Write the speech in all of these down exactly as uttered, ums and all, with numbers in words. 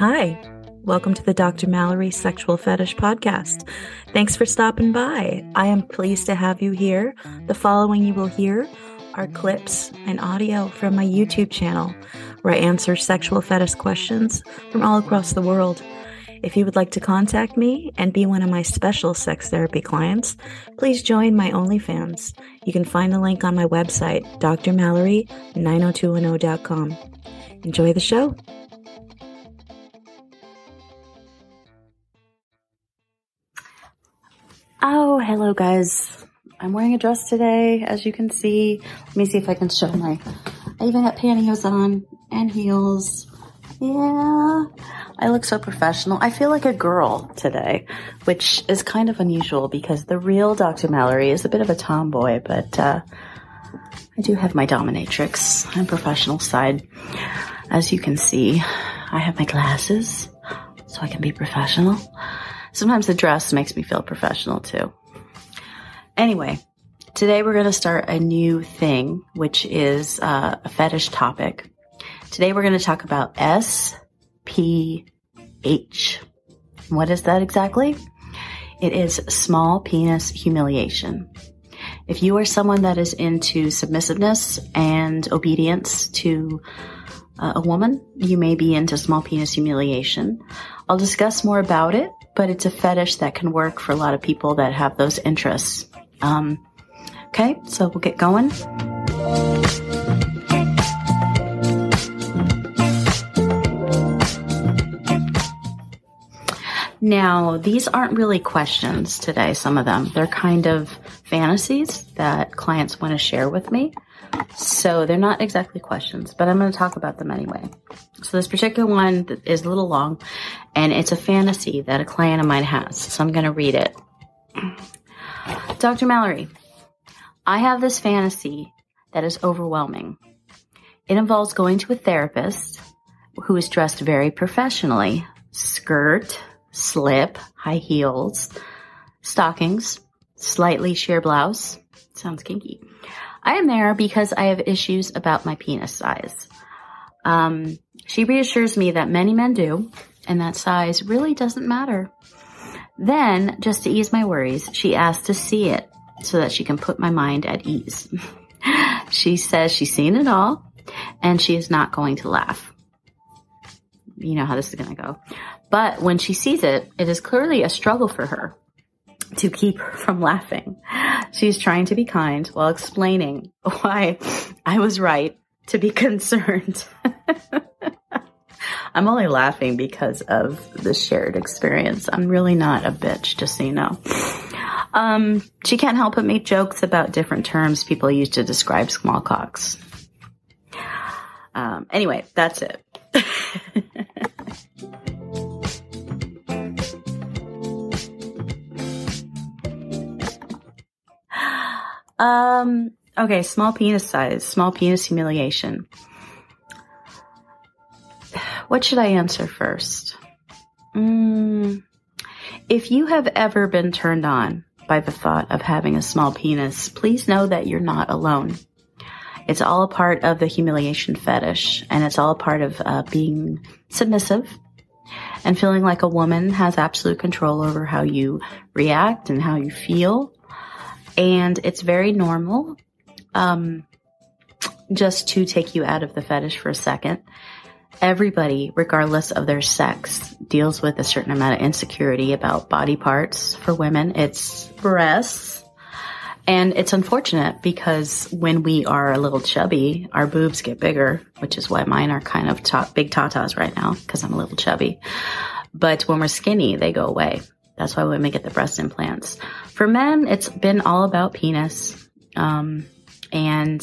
Hi, welcome to the Doctor Mallory Sexual Fetish Podcast. Thanks for stopping by. I am pleased to have you here. The following you will hear are clips and audio from my YouTube channel, where I answer sexual fetish questions from all across the world. If you would like to contact me and be one of my special sex therapy clients, please join my OnlyFans. You can find the link on my website, D R mallory nine oh two one oh dot com. Enjoy the show. Oh, hello guys. I'm wearing a dress today, as you can see. Let me see if I can show my... I even got pantyhose on and heels. Yeah, I look so professional. I feel like a girl today, which is kind of unusual because the real Doctor Mallory is a bit of a tomboy, but uh, I do have my dominatrix and professional side. As you can see, I have my glasses so I can be professional. Sometimes the dress makes me feel professional too. Anyway, today we're going to start a new thing, which is uh, a fetish topic. Today we're going to talk about S P H. What is that exactly? It is small penis humiliation. If you are someone that is into submissiveness and obedience to uh, a woman, you may be into small penis humiliation. I'll discuss more about it, but it's a fetish that can work for a lot of people that have those interests. Um, okay, so we'll get going. Now, these aren't really questions today, some of them. They're kind of fantasies that clients want to share with me. So they're not exactly questions, but I'm going to talk about them anyway. So this particular one is a little long, and it's a fantasy that a client of mine has. So I'm going to read it. Doctor Mallory, I have this fantasy that is overwhelming. It involves going to a therapist who is dressed very professionally, skirt, slip, high heels, stockings, slightly sheer blouse. Sounds kinky. I am there because I have issues about my penis size. Um, she reassures me that many men do, and that size really doesn't matter. Then, just to ease my worries, she asks to see it so that she can put my mind at ease. She says she's seen it all, and she is not going to laugh. You know how this is going to go. But when she sees it, it is clearly a struggle for her to keep her from laughing. She's trying to be kind while explaining why I was right to be concerned. I'm only laughing because of the shared experience. I'm really not a bitch, just so you know. Um, she can't help but make jokes about different terms people use to describe small cocks. Um, anyway, that's it. Um, okay, small penis size, small penis humiliation. What should I answer first? Mm, if you have ever been turned on by the thought of having a small penis, please know that you're not alone. It's all a part of the humiliation fetish, and it's all a part of uh, being submissive and feeling like a woman has absolute control over how you react and how you feel. And it's very normal, um, just to take you out of the fetish for a second. Everybody, regardless of their sex, deals with a certain amount of insecurity about body parts. For women, it's breasts. And it's unfortunate because when we are a little chubby, our boobs get bigger, which is why mine are kind of ta- big tatas right now because I'm a little chubby. But when we're skinny, they go away. That's why women get the breast implants. For men, it's been all about penis. Um, and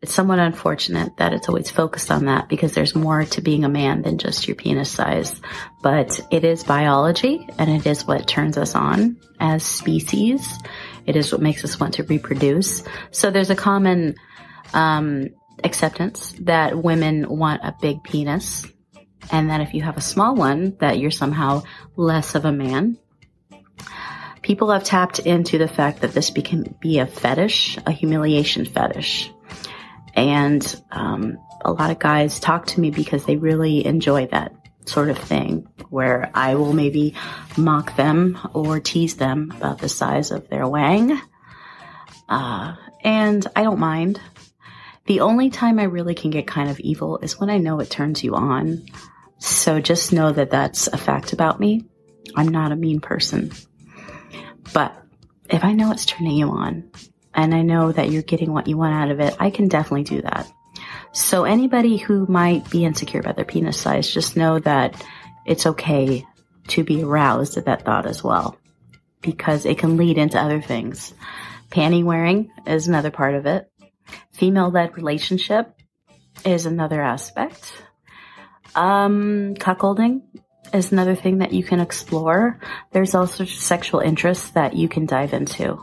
it's somewhat unfortunate that it's always focused on that because there's more to being a man than just your penis size. But it is biology, and it is what turns us on as species. It is what makes us want to reproduce. So there's a common um, acceptance that women want a big penis, and that if you have a small one, that you're somehow less of a man. People have tapped into the fact that this can be a fetish, a humiliation fetish. And um, a lot of guys talk to me because they really enjoy that. sort of thing, where I will maybe mock them or tease them about the size of their wang. Uh, and I don't mind. The only time I really can get kind of evil is when I know it turns you on. So just know that that's a fact about me. I'm not a mean person. But if I know it's turning you on and I know that you're getting what you want out of it, I can definitely do that. So anybody who might be insecure about their penis size, just know that it's okay to be aroused at that thought as well, because it can lead into other things. Panty wearing is another part of it. Female-led relationship is another aspect. Um, cuckolding is another thing that you can explore. There's also sexual interests that you can dive into.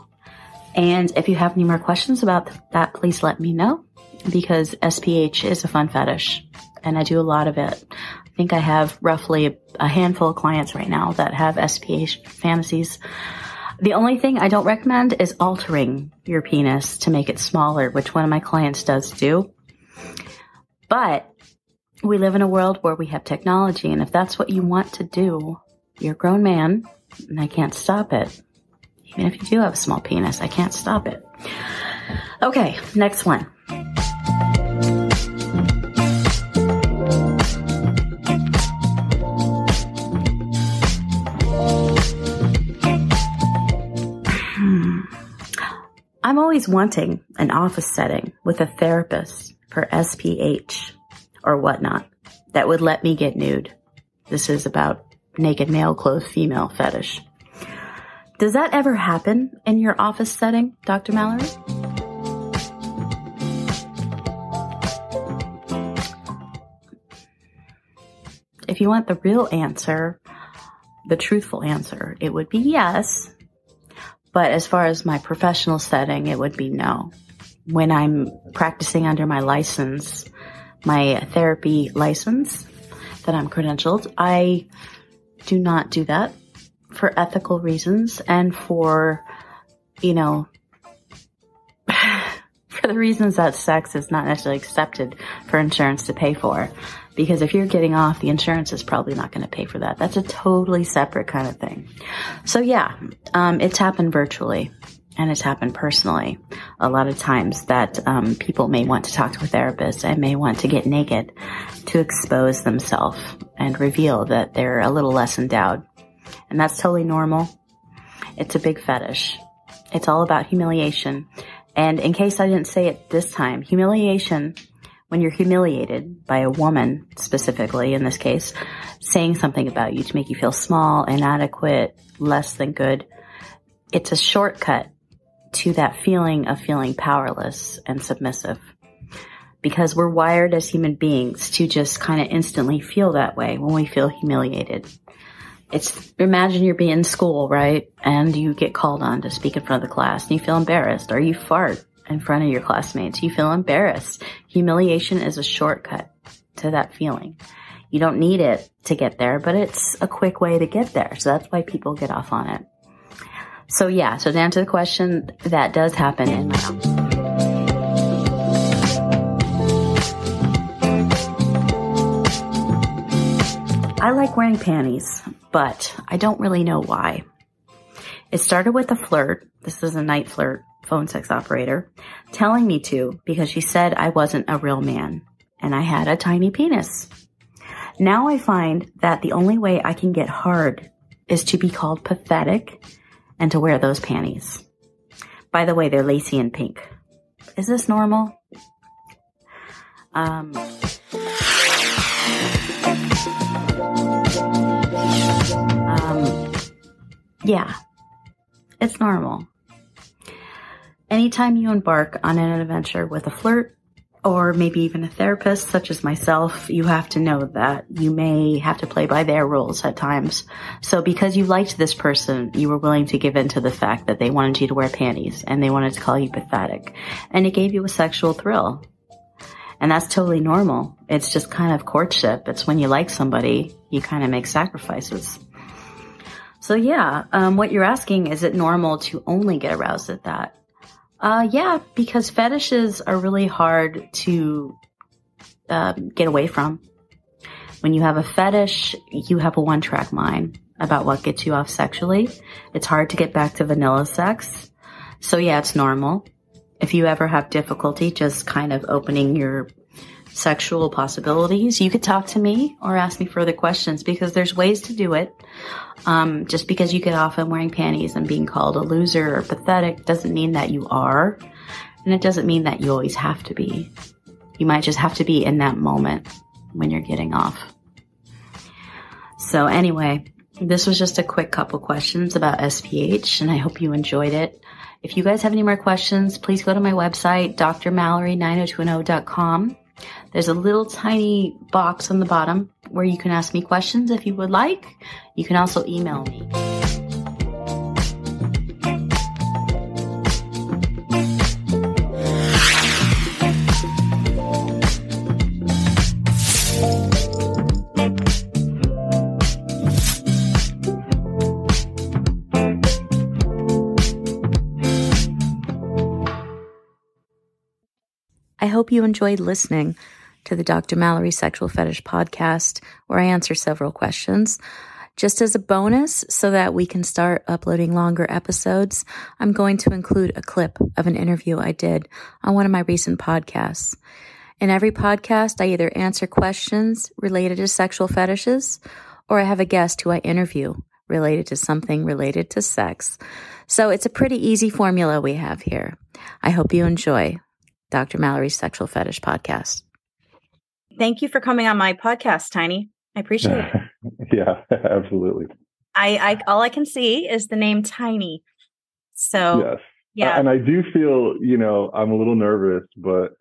And if you have any more questions about that, please let me know, because S P H is a fun fetish and I do a lot of it. I think I have roughly a handful of clients right now that have S P H fantasies. The only thing I don't recommend is altering your penis to make it smaller, which one of my clients does do. But we live in a world where we have technology, and if that's what you want to do, you're a grown man, and I can't stop it. Even if you do have a small penis, I can't stop it. Okay, next one. I'm always wanting an office setting with a therapist for S P H or whatnot that would let me get nude. This is about naked male, clothed female fetish. Does that ever happen in your office setting, Doctor Mallory? If you want the real answer, the truthful answer, it would be yes. But as far as my professional setting, it would be no. When I'm practicing under my license, my therapy license that I'm credentialed, I do not do that for ethical reasons and for, you know, for the reasons that sex is not necessarily accepted for insurance to pay for. Because if you're getting off, the insurance is probably not going to pay for that. That's a totally separate kind of thing. So yeah, um, it's happened virtually and it's happened personally a lot of times that um, people may want to talk to a therapist and may want to get naked to expose themselves and reveal that they're a little less endowed. And that's totally normal. It's a big fetish. It's all about humiliation. And in case I didn't say it this time, humiliation, when you're humiliated by a woman, specifically in this case, saying something about you to make you feel small, inadequate, less than good, it's a shortcut to that feeling of feeling powerless and submissive. Because we're wired as human beings to just kind of instantly feel that way when we feel humiliated. It's, imagine you're being in school, right? And you get called on to speak in front of the class and you feel embarrassed, or you fart in front of your classmates. You feel embarrassed. Humiliation is a shortcut to that feeling. You don't need it to get there, but it's a quick way to get there. So that's why people get off on it. So yeah, so to answer the question, that does happen in my office. I like wearing panties, but I don't really know why. It started with a flirt. This is a Niteflirt phone sex operator telling me to, because she said I wasn't a real man and I had a tiny penis. Now I find that the only way I can get hard is to be called pathetic and to wear those panties. By the way, they're lacy and pink. Is this normal? Um... um yeah, it's normal. Anytime you embark on an adventure with a flirt or maybe even a therapist such as myself, you have to know that you may have to play by their rules at times. So because you liked this person, you were willing to give in to the fact that they wanted you to wear panties and they wanted to call you pathetic. And it gave you a sexual thrill. And that's totally normal. It's just kind of courtship. It's when you like somebody, you kind of make sacrifices. So yeah, um, what you're asking, is it normal to only get aroused at that? Uh, yeah, because fetishes are really hard to uh, get away from. When you have a fetish, you have a one-track mind about what gets you off sexually. It's hard to get back to vanilla sex. So yeah, it's normal. If you ever have difficulty just kind of opening your sexual possibilities, you could talk to me or ask me further questions, because there's ways to do it. Um, just because you get off on wearing panties and being called a loser or pathetic doesn't mean that you are. And it doesn't mean that you always have to be. You might just have to be in that moment when you're getting off. So anyway, this was just a quick couple questions about S P H, and I hope you enjoyed it. If you guys have any more questions, please go to my website, D R mallory nine oh two one oh dot com. There's a little tiny box on the bottom where you can ask me questions if you would like. You can also email me. I hope you enjoyed listening to the Doctor Mallory Sexual Fetish Podcast, where I answer several questions. Just as a bonus, so that we can start uploading longer episodes, I'm going to include a clip of an interview I did on one of my recent podcasts. In every podcast, I either answer questions related to sexual fetishes, or I have a guest who I interview related to something related to sex. So it's a pretty easy formula we have here. I hope you enjoy Doctor Mallory's Sexual Fetish Podcast. Thank you for coming on my podcast, Tiny. I appreciate it. Yeah, absolutely. I, I all I can see is the name Tiny. So yes. Yeah. And I do feel, you know, I'm a little nervous, but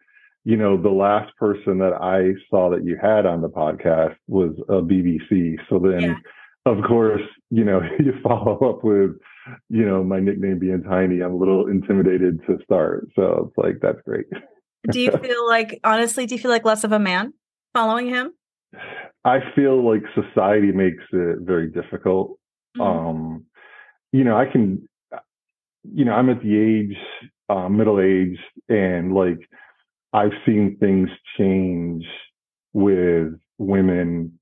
you know, the last person that I saw that you had on the podcast was a B B C. So then yeah. Of course, you know, you follow up with, you know, my nickname being Tiny. I'm a little intimidated to start. So it's like, that's great. Do you feel like, honestly, do you feel like less of a man following him? I feel like society makes it very difficult. Mm-hmm. Um, you know, I can, you know, I'm at the age, uh, middle age, and like, I've seen things change with women.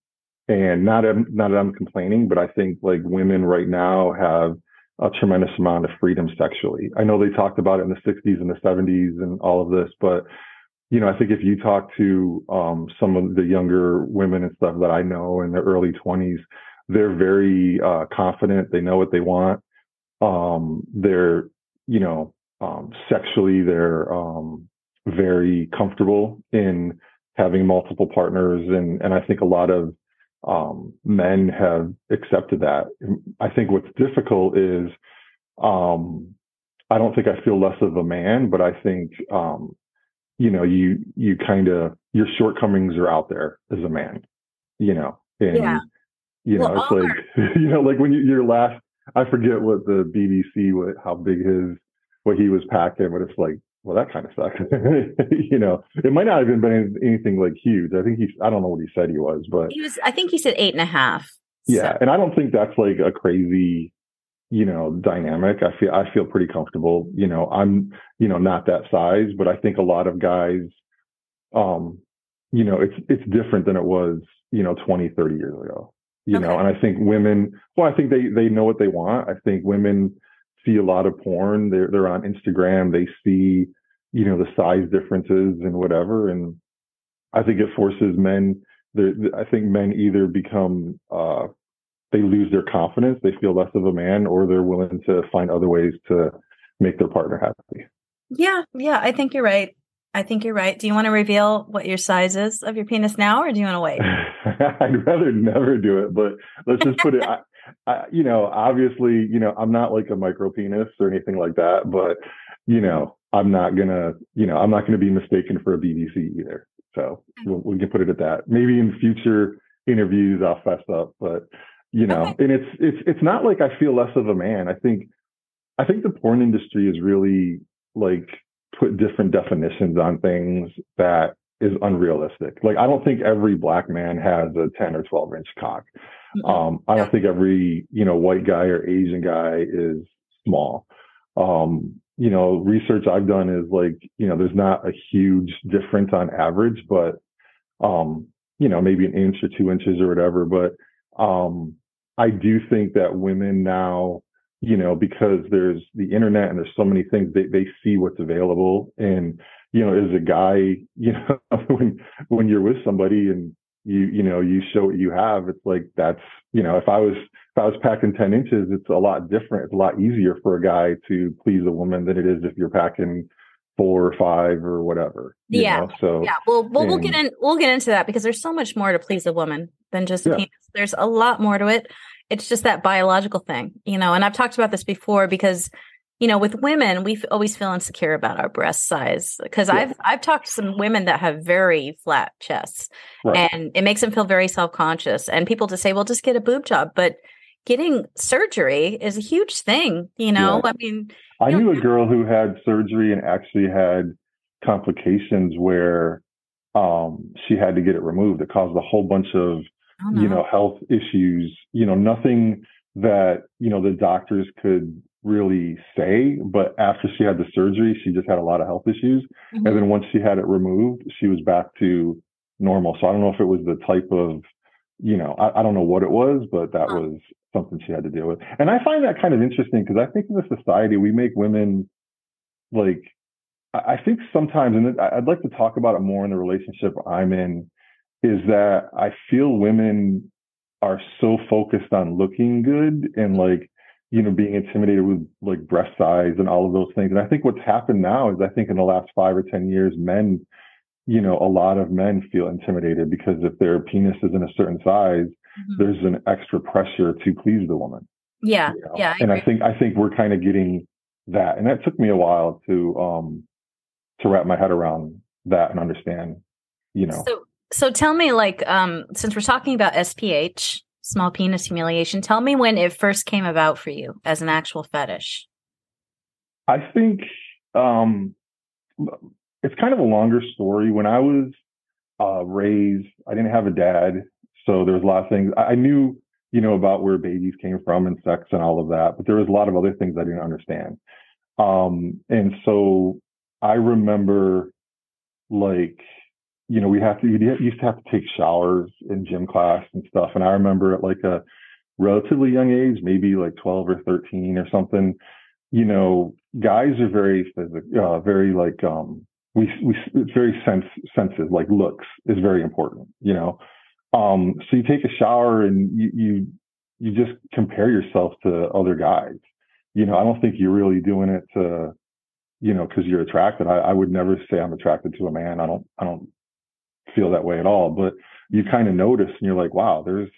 And not, not that I'm complaining, but I think like women right now have a tremendous amount of freedom sexually. I know they talked about it in the sixties and the seventies and all of this, but you know, I think if you talk to um, some of the younger women and stuff that I know in their early twenties, they're very uh, confident. They know what they want. Um, they're, you know, um, sexually, they're um, very comfortable in having multiple partners. And, and I think a lot of Um, men have accepted that. I think what's difficult is, um, I don't think I feel less of a man, but I think, um, you know, you, you kind of, your shortcomings are out there as a man, you know, and, yeah. you know, well, it's like, right. you know, like when you, your last, I forget what the B B C, what, how big his, what he was packing, but it's like, well, that kind of sucks. You know, it might not have even been anything like huge. I think he, I don't know what he said he was, but he was, I think he said eight and a half. Yeah. So. And I don't think that's like a crazy, you know, dynamic. I feel, I feel pretty comfortable. You know, I'm, you know, not that size, but I think a lot of guys, um, you know, it's, it's different than it was, you know, twenty, thirty years ago, you okay. know, and I think women, well, I think they, they know what they want. I think women see a lot of porn. They're, they're on Instagram. They see, you know, the size differences and whatever. And I think it forces men, I think men either become, uh, they lose their confidence. They feel less of a man, or they're willing to find other ways to make their partner happy. Yeah. Yeah. I think you're right. I think you're right. Do you want to reveal what your size is of your penis now, or do you want to wait? I'd rather never do it, but let's just put it, I, I, you know, obviously, you know, I'm not like a micro penis or anything like that, but, you know, I'm not gonna, you know, I'm not going to be mistaken for a B B C either. So we'll, we can put it at that. Maybe in future interviews, I'll fess up, but, you know, okay. and it's, it's, it's not like I feel less of a man. I think, I think the porn industry is really like put different definitions on things that is unrealistic. Like, I don't think every black man has a ten or twelve inch cock. Um, I don't think every, you know, white guy or Asian guy is small. Um, you know, research I've done is like, you know, there's not a huge difference on average, but, um, you know, maybe an inch or two inches or whatever. But um, I do think that women now, you know, because there's the internet and there's so many things, they, they see what's available. And, you know, as a guy, you know, when when you're with somebody and you, you know, you show what you have, it's like, that's, you know, if I was, if I was packing ten inches, it's a lot different. It's a lot easier for a guy to please a woman than it is if you're packing four or five or whatever. Yeah. Know? So yeah, well, well and, we'll get in, we'll get into that because there's so much more to please a woman than just yeah. penis. There's a lot more to it. It's just that biological thing, you know, and I've talked about this before because, you know, with women, we always feel insecure about our breast size because yeah. I've I've talked to some women that have very flat chests right. and it makes them feel very self-conscious. And people just say, well, just get a boob job. But getting surgery is a huge thing, you know, yeah. I mean. I knew a girl who had surgery and actually had complications where um, she had to get it removed. It caused a whole bunch of you know, health issues, you know, nothing that, you know, the doctors could really say, but after she had the surgery, she just had a lot of health issues. Mm-hmm. And then once she had it removed, she was back to normal. So I don't know if it was the type of, you know, I, I don't know what it was, but that huh. was something she had to deal with. And I find that kind of interesting because I think in the society, we make women like, I, I think sometimes, and I'd like to talk about it more in the relationship I'm in, is that I feel women are so focused on looking good and like, you know, being intimidated with like breast size and all of those things. And I think what's happened now is I think in the last five or ten years, men, you know, a lot of men feel intimidated because if their penis is in a certain size, mm-hmm. there's an extra pressure to please the woman. Yeah. You know? Yeah. I and agree. I think, I think we're kind of getting that. And that took me a while to, um, to wrap my head around that and understand, you know. So- So tell me, like, um, since we're talking about S P H, small penis humiliation, tell me when it first came about for you as an actual fetish. I think um, it's kind of a longer story. When I was uh, raised, I didn't have a dad, so there was a lot of things. I knew, you know, about where babies came from and sex and all of that, but there was a lot of other things I didn't understand. Um, and so I remember, like... you know, we have to, you used to have to take showers in gym class and stuff. And I remember at like a relatively young age, maybe like twelve or thirteen or something, you know, guys are very, uh, very like, um, we, we, it's very sense, sensitive, like looks is very important, you know? Um, so you take a shower and you, you, you just compare yourself to other guys. You know, I don't think you're really doing it to, you know, cause you're attracted. I, I would never say I'm attracted to a man. I don't, I don't, feel that way at all, but you kind of notice and you're like, wow, there's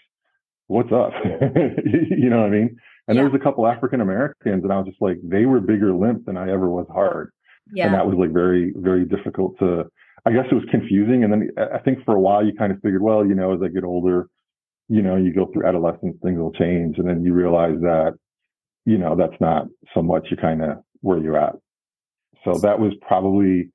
what's up. You know what I mean? And yeah. there was a couple African Americans and I was just like, they were bigger limp than I ever was hard. Yeah. And that was like very, very difficult to, I guess it was confusing. And then I think for a while you kind of figured, well, you know, as I get older, you know, you go through adolescence, things will change. And then you realize that, you know, that's not so much, you kind of where you're at. So that was probably,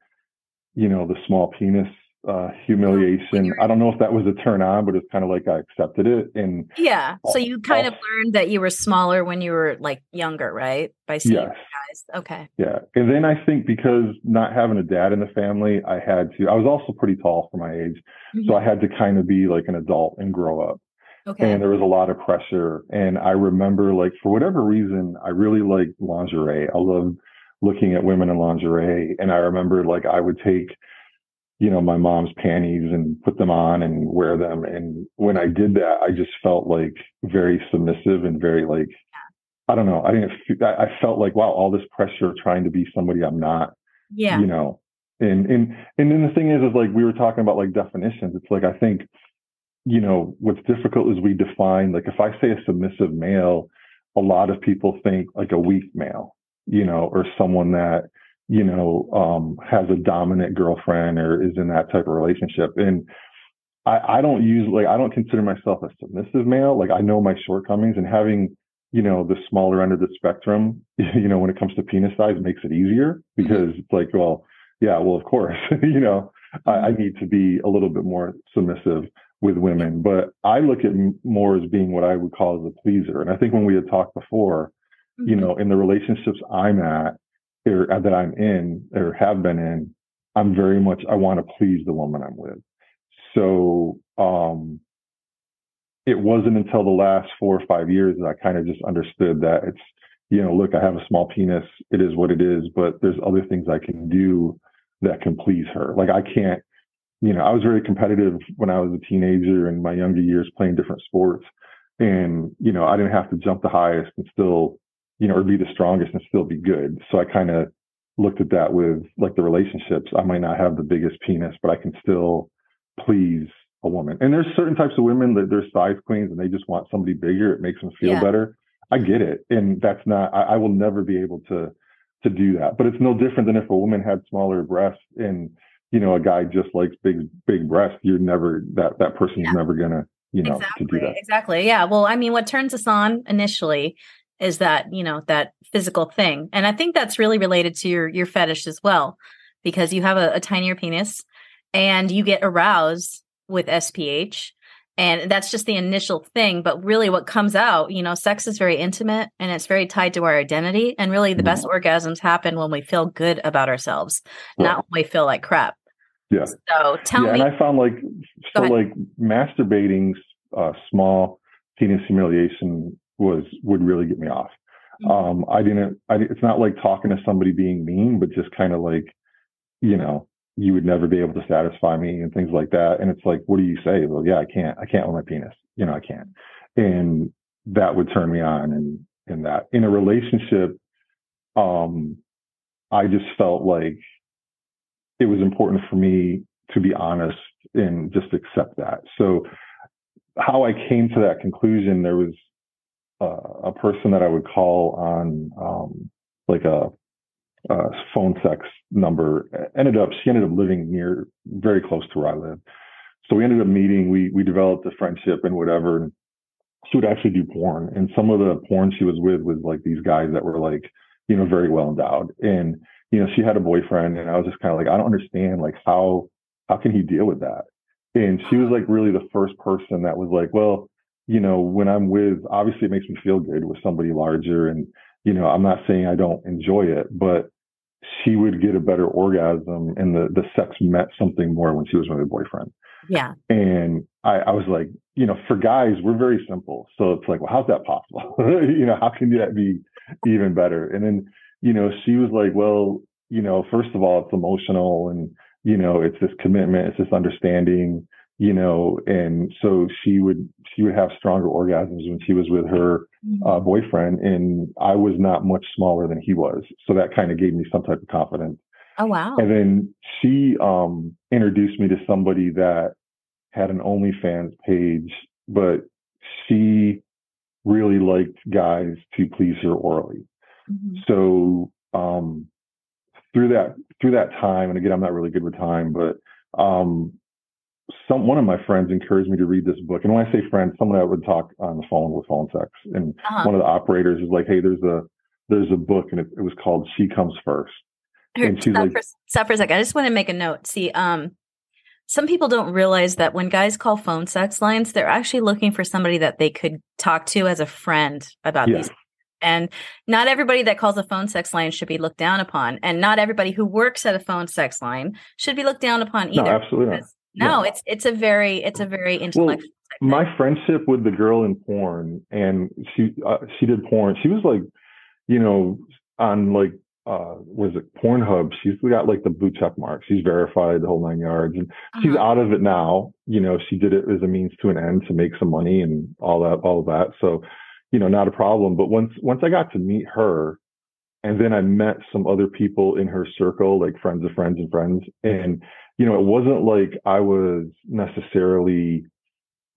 you know, the small penis Uh, humiliation. I don't know if that was a turn on, but it's kind of like I accepted it. And yeah, so you kind I'll, of learned that you were smaller when you were like younger, right? By seeing yes. guys. Okay. Yeah, and then I think because not having a dad in the family, I had to. I was also pretty tall for my age, mm-hmm. so I had to kind of be like an adult and grow up. Okay. And there was a lot of pressure. And I remember, like for whatever reason, I really liked lingerie. I love looking at women in lingerie, and I remember like I would take. you know, my mom's panties and put them on and wear them. And when I did that, I just felt like very submissive and very like, I don't know. I didn't, I felt like, wow, all this pressure trying to be somebody I'm not, yeah. you know, and, and, and then the thing is, is like, we were talking about like definitions. It's like, I think, you know, what's difficult is we define, like if I say a submissive male, a lot of people think like a weak male, you know, or someone that, you know, um, has a dominant girlfriend or is in that type of relationship. And I, I don't use, like, I don't consider myself a submissive male. Like, I know my shortcomings and having, you know, the smaller end of the spectrum, you know, when it comes to penis size makes it easier because it's like, well, yeah, well, of course, you know, I, I need to be a little bit more submissive with women. But I look at more as being what I would call as a pleaser. And I think when we had talked before, you know, in the relationships I'm at, or that I'm in or have been in, I'm very much, I want to please the woman I'm with. So um, it wasn't until the last four or five years that I kind of just understood that it's, you know, look, I have a small penis. It is what it is, but there's other things I can do that can please her. Like I can't, you know, I was very competitive when I was a teenager in my younger years playing different sports. And, you know, I didn't have to jump the highest and still, you know, or be the strongest and still be good. So I kind of looked at that with like the relationships. I might not have the biggest penis, but I can still please a woman. And there's certain types of women that they're size queens and they just want somebody bigger. It makes them feel yeah. better. I get it. And that's not, I, I will never be able to, to do that. But it's no different than if a woman had smaller breasts and, you know, a guy just likes big, big breasts. You're never, that, that person's yeah. never going to, you know, exactly. to do that. Exactly. Yeah. Well, I mean, what turns us on initially is that, you know, that physical thing. And I think that's really related to your, your fetish as well, because you have a, a tinier penis and you get aroused with S P H. And that's just the initial thing. But really what comes out, you know, sex is very intimate and it's very tied to our identity. And really the best mm-hmm. orgasms happen when we feel good about ourselves, yeah. not when we feel like crap. Yeah. So tell yeah, me. And I found like, so like masturbating uh, small penis humiliation was, would really get me off. Mm-hmm. Um, I didn't, I, it's not like talking to somebody being mean, but just kind of like, you know, you would never be able to satisfy me and things like that. And it's like, what do you say? Well, yeah, I can't, I can't with my penis, you know, I can't. And that would turn me on. And in that, in a relationship, um, I just felt like it was important for me to be honest and just accept that. So how I came to that conclusion, there was uh, a person that I would call on, um, like a, Uh, phone sex number. Ended up, she ended up living near, very close to where I live. So we ended up meeting, we we developed a friendship and whatever. And she would actually do porn. And some of the porn she was with was like these guys that were like, you know, very well endowed. And, you know, she had a boyfriend and I was just kind of like, I don't understand, like, how, how can he deal with that? And she was like really the first person that was like, well, you know, when I'm with, obviously it makes me feel good with somebody larger and, you know, I'm not saying I don't enjoy it, but she would get a better orgasm and the, the sex meant something more when she was with her boyfriend. Yeah. And I, I was like, you know, for guys, we're very simple. So it's like, well, how's that possible? You know, how can that be even better? And then, you know, she was like, well, you know, first of all, it's emotional and, you know, it's this commitment, it's this understanding, you know, and so she would, she would have stronger orgasms when she was with her uh, boyfriend, and I was not much smaller than he was. So that kind of gave me some type of confidence. Oh, wow. And then she um, introduced me to somebody that had an OnlyFans page, but she really liked guys to please her orally. Mm-hmm. So um, through that, through that time, and again, I'm not really good with time, but um, Some one of my friends encouraged me to read this book. And when I say friend, someone I would talk on the phone with phone sex. And uh-huh. one of the operators is like, hey, there's a there's a book, and it, it was called She Comes First. And she's stop, like, for, stop for a second. I just want to make a note. See, um, some people don't realize that when guys call phone sex lines, they're actually looking for somebody that they could talk to as a friend about yeah. these. And not everybody that calls a phone sex line should be looked down upon. And not everybody who works at a phone sex line should be looked down upon either. No, absolutely not. No, yeah. it's it's a very it's a very intellectual. Well, my friendship with the girl in porn, and she uh, she did porn. She was like, you know, on like uh, was it Pornhub? She's got like the blue check mark. She's verified, the whole nine yards, and uh-huh. she's out of it now. You know, she did it as a means to an end to make some money and all that, all of that. So, you know, not a problem. But once once I got to meet her, and then I met some other people in her circle, like friends of friends and friends, and. You know, it wasn't like I was necessarily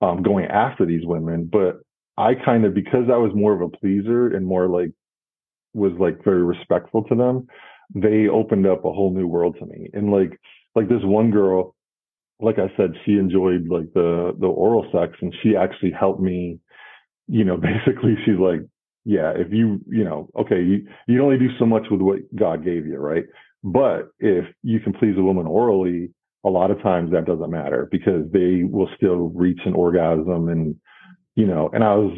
um, going after these women, but I kind of, because I was more of a pleaser and more like, was like very respectful to them, they opened up a whole new world to me. And like, like this one girl, like I said, she enjoyed like the, the oral sex, and she actually helped me, you know, basically she's like, yeah, if you, you know, okay, you, you only do so much with what God gave you, right? But if you can please a woman orally, a lot of times that doesn't matter because they will still reach an orgasm. And, you know, and I was,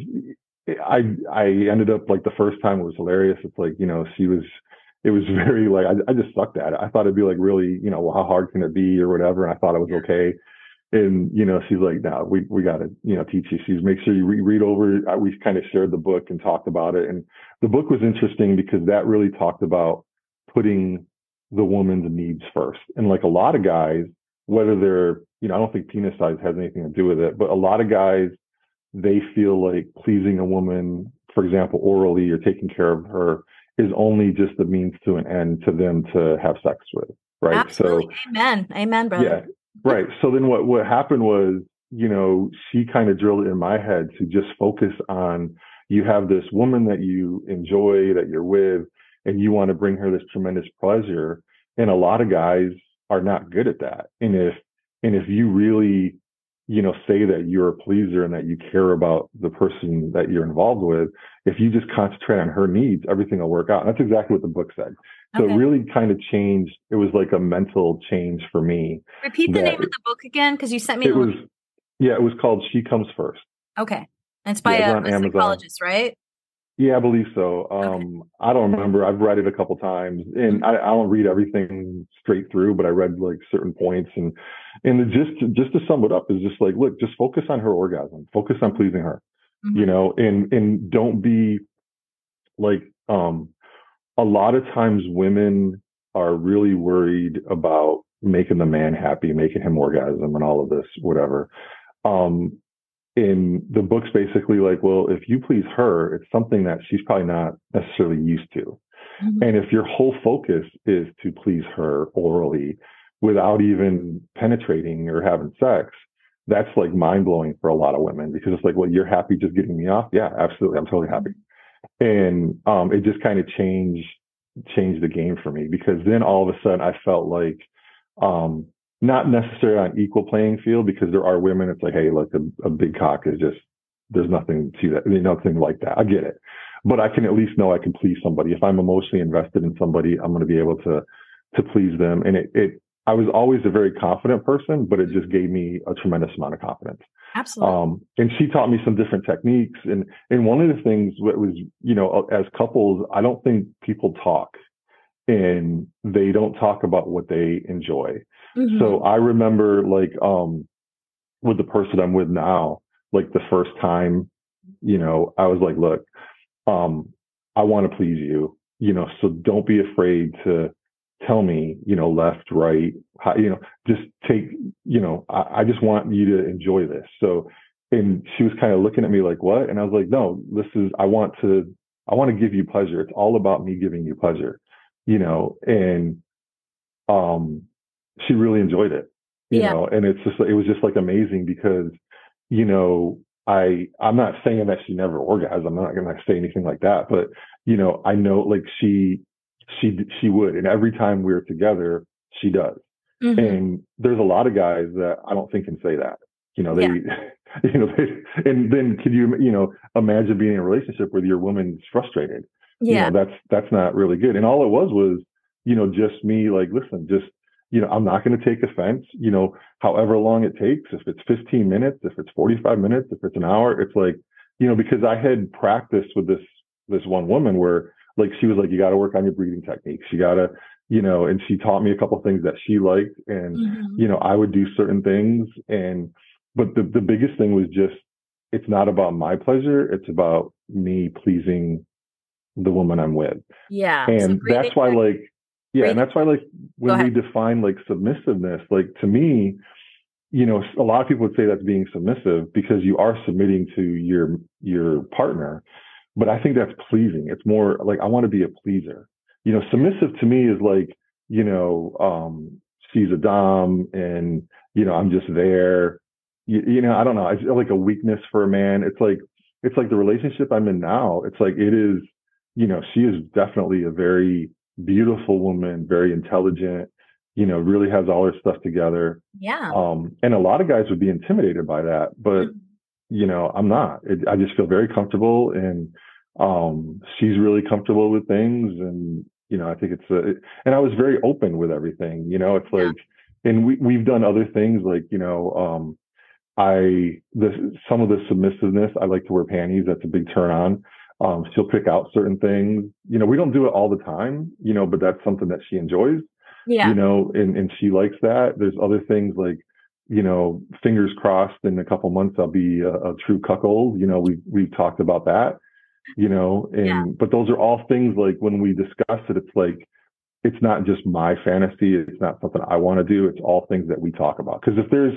I, I ended up like the first time it was hilarious. It's like, you know, she was, it was very like, I, I just sucked at it. I thought it'd be like really, you know, well, how hard can it be or whatever. And I thought it was okay. And, you know, she's like, no, nah, we, we got to, you know, teach you. She's make sure you re- read over. We kind of shared the book and talked about it. And the book was interesting because that really talked about putting the woman's needs first. And like a lot of guys, whether they're, you know, I don't think penis size has anything to do with it, but a lot of guys, they feel like pleasing a woman, for example, orally or taking care of her is only just the means to an end to them to have sex with. Right. Absolutely. So amen. Amen, brother. Yeah. Right. So then what, what happened was, you know, she kind of drilled it in my head to just focus on, you have this woman that you enjoy, that you're with, and you want to bring her this tremendous pleasure. And a lot of guys are not good at that. And if, and if you really, you know, say that you're a pleaser and that you care about the person that you're involved with, if you just concentrate on her needs, everything will work out. And that's exactly what the book said. So okay. It really kind of changed. It was like a mental change for me. Repeat the name of the book again, because you sent me. It was, yeah, it was called She Comes First. Okay. And it's by yeah, it's a, a psychologist, right? Yeah, I believe so. Um, okay. I don't remember. I've read it a couple times, and I, I don't read everything straight through, but I read like certain points. And and the just just to sum it up is just like, look, just focus on her orgasm, focus on pleasing her, mm-hmm. you know, and and don't be like um, a lot of times women are really worried about making the man happy, making him orgasm, and all of this, whatever. Um, in the book's basically like, well, if you please her, it's something that she's probably not necessarily used to. Mm-hmm. And if your whole focus is to please her orally without even penetrating or having sex, that's like mind blowing for a lot of women, because it's like, well, you're happy just getting me off. Yeah, absolutely. I'm totally happy. And um, it just kind of changed, changed the game for me, because then all of a sudden I felt like, um, not necessarily on equal playing field, because there are women, it's like, hey, look, a, a big cock is just, there's nothing to that, there's nothing like that. I get it. But I can at least know I can please somebody. If I'm emotionally invested in somebody, I'm going to be able to, to please them. And it, it, I was always a very confident person, but it just gave me a tremendous amount of confidence. Absolutely. Um, and she taught me some different techniques. And, and one of the things that was, you know, as couples, I don't think people talk, and they don't talk about what they enjoy. Mm-hmm. So I remember like, um, with the person I'm with now, like the first time, you know, I was like, look, um, I want to please you, you know, so don't be afraid to tell me, you know, left, right, how, you know, just take, you know, I, I just want you to enjoy this. So, and she was kind of looking at me like, what? And I was like, no, this is, I want to, I want to give you pleasure. It's all about me giving you pleasure, you know, and, um, she really enjoyed it, you yeah. know, and it's just, it was just like amazing, because, you know, I, I'm not saying that she never orgasmed. I'm not going to say anything like that, but, you know, I know like she, she, she would. And every time we were together, she does. Mm-hmm. And there's a lot of guys that I don't think can say that, you know, they, yeah. you know, they, and then could you, you know, imagine being in a relationship where your woman's frustrated? Yeah. You know, that's, that's not really good. And all it was, was, you know, just me like, listen, just, you know, I'm not going to take offense, you know, however long it takes, if it's fifteen minutes, if it's forty-five minutes, if it's an hour, it's like, you know, because I had practiced with this, this one woman where like, she was like, you got to work on your breathing techniques. You got to, you know, and she taught me a couple of things that she liked, and, mm-hmm. you know, I would do certain things. And, but the, the biggest thing was just, it's not about my pleasure. It's about me pleasing the woman I'm with. Yeah. And that's why, like, yeah. And that's why, like, when we define like submissiveness, like to me, you know, a lot of people would say that's being submissive, because you are submitting to your, your partner, but I think that's pleasing. It's more like, I want to be a pleaser, you know. Submissive to me is like, you know, um, she's a dom and, you know, I'm just there, you, you know, I don't know. It's like a weakness for a man. It's like, it's like the relationship I'm in now. It's like, it is, you know, she is definitely a very beautiful woman, very intelligent, you know, really has all her stuff together. Yeah. Um, and a lot of guys would be intimidated by that, but mm-hmm. you know, I'm not, it, I just feel very comfortable, and, um, she's really comfortable with things. And, you know, I think it's a, it, and I was very open with everything, you know, it's yeah. like, and we, we've done other things like, you know, um, I, the, some of the submissiveness, I like to wear panties. That's a big turn on. Um, she'll pick out certain things, you know, we don't do it all the time, you know, but that's something that she enjoys, yeah. you know, and, and she likes that. There's other things like, you know, fingers crossed in a couple months, I'll be a, a true cuckold. You know, we, we've talked about that, you know, and, yeah. but those are all things like when we discuss it, it's like, it's not just my fantasy. It's not something I want to do. It's all things that we talk about. Cause if there's,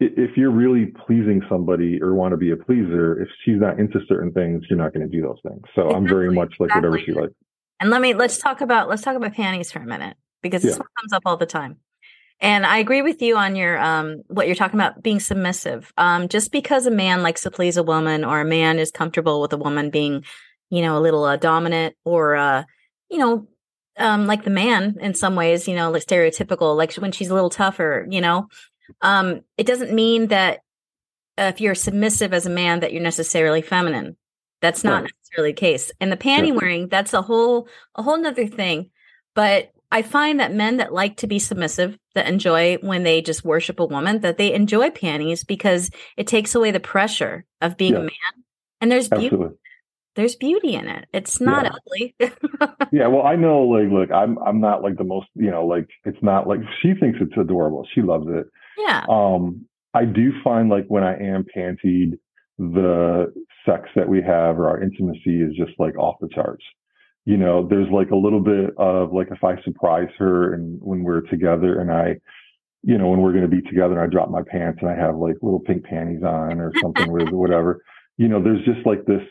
if you're really pleasing somebody or want to be a pleaser, if she's not into certain things, you're not going to do those things. So exactly, I'm very much like exactly. whatever she likes. And let me, let's talk about, let's talk about panties for a minute, because this yeah. one comes up all the time. And I agree with you on your, um, what you're talking about being submissive. Um, just because a man likes to please a woman, or a man is comfortable with a woman being, you know, a little uh, dominant, or, uh, you know, um, like the man in some ways, you know, like stereotypical, like when she's a little tougher, you know, um, it doesn't mean that uh, if you're submissive as a man, that you're necessarily feminine. That's not right. necessarily the case. And the panty wearing, that's a whole, a whole nother thing. But I find that men that like to be submissive, that enjoy when they just worship a woman, that they enjoy panties because it takes away the pressure of being yeah. a man. And there's beauty. Absolutely. There's beauty in it. It's not yeah. ugly. yeah. Well, I know, like, look, I'm, I'm not like the most, you know, like, it's not like, she thinks it's adorable. She loves it. Yeah. Um, I do find like when I am pantied, the sex that we have or our intimacy is just like off the charts. You know, there's like a little bit of like, if I surprise her and when we're together and I, you know, when we're going to be together and I drop my pants and I have like little pink panties on or something with whatever, you know, there's just like this,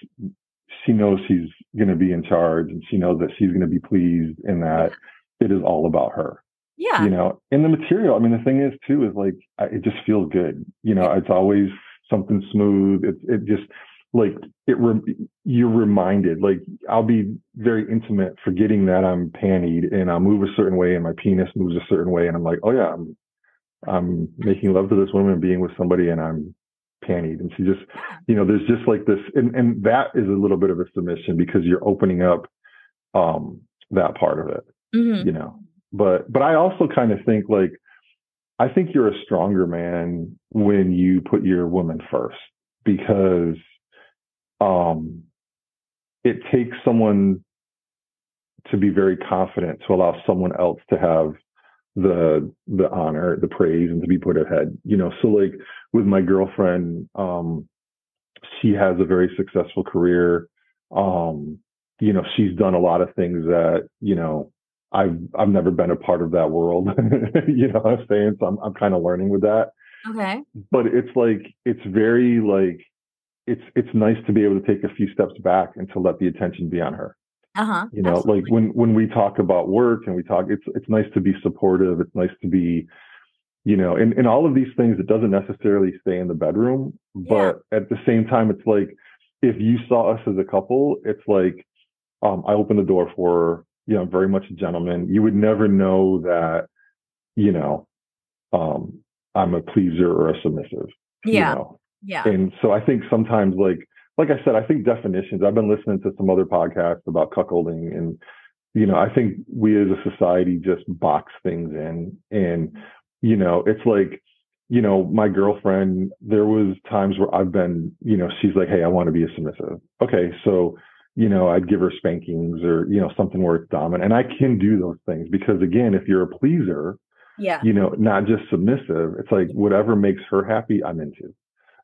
she knows she's going to be in charge and she knows that she's going to be pleased and that it is all about her. Yeah. You know, and the material, I mean, the thing is too, is like, it just feels good. You know, it's always something smooth. It, it just, like it, re- you're reminded, like I'll be very intimate forgetting that I'm pantied and I'll move a certain way and my penis moves a certain way. And I'm like, oh yeah, I'm, I'm making love to this woman and being with somebody and I'm pantied. And she just, you know, there's just like this, and, and that is a little bit of a submission because you're opening up um, that part of it, mm-hmm. you know, but, but I also kind of think like, I think you're a stronger man when you put your woman first, because Um, it takes someone to be very confident to allow someone else to have the the honor, the praise, and to be put ahead. You know, so like with my girlfriend, um, she has a very successful career. Um, you know, she's done a lot of things that, you know, I've I've never been a part of that world. You know what I'm saying? So I'm I'm kind of learning with that. Okay. But it's like it's very like. It's it's nice to be able to take a few steps back and to let the attention be on her. Uh-huh. You know, absolutely. Like when, when we talk about work and we talk, it's it's nice to be supportive. It's nice to be, you know, and, and all of these things, it doesn't necessarily stay in the bedroom. But yeah. at the same time, it's like, if you saw us as a couple, it's like, um, I opened the door for her, you know, very much a gentleman. You would never know that, you know, um, I'm a pleaser or a submissive. Yeah. You know? Yeah. And so I think sometimes like, like I said, I think definitions, I've been listening to some other podcasts about cuckolding and, you know, I think we as a society just box things in and, you know, it's like, you know, my girlfriend, there was times where I've been, you know, she's like, hey, I want to be a submissive. Okay. So, you know, I'd give her spankings or, you know, something where it's dominant, and I can do those things because again, if you're a pleaser, yeah, you know, not just submissive, it's like whatever makes her happy, I'm into.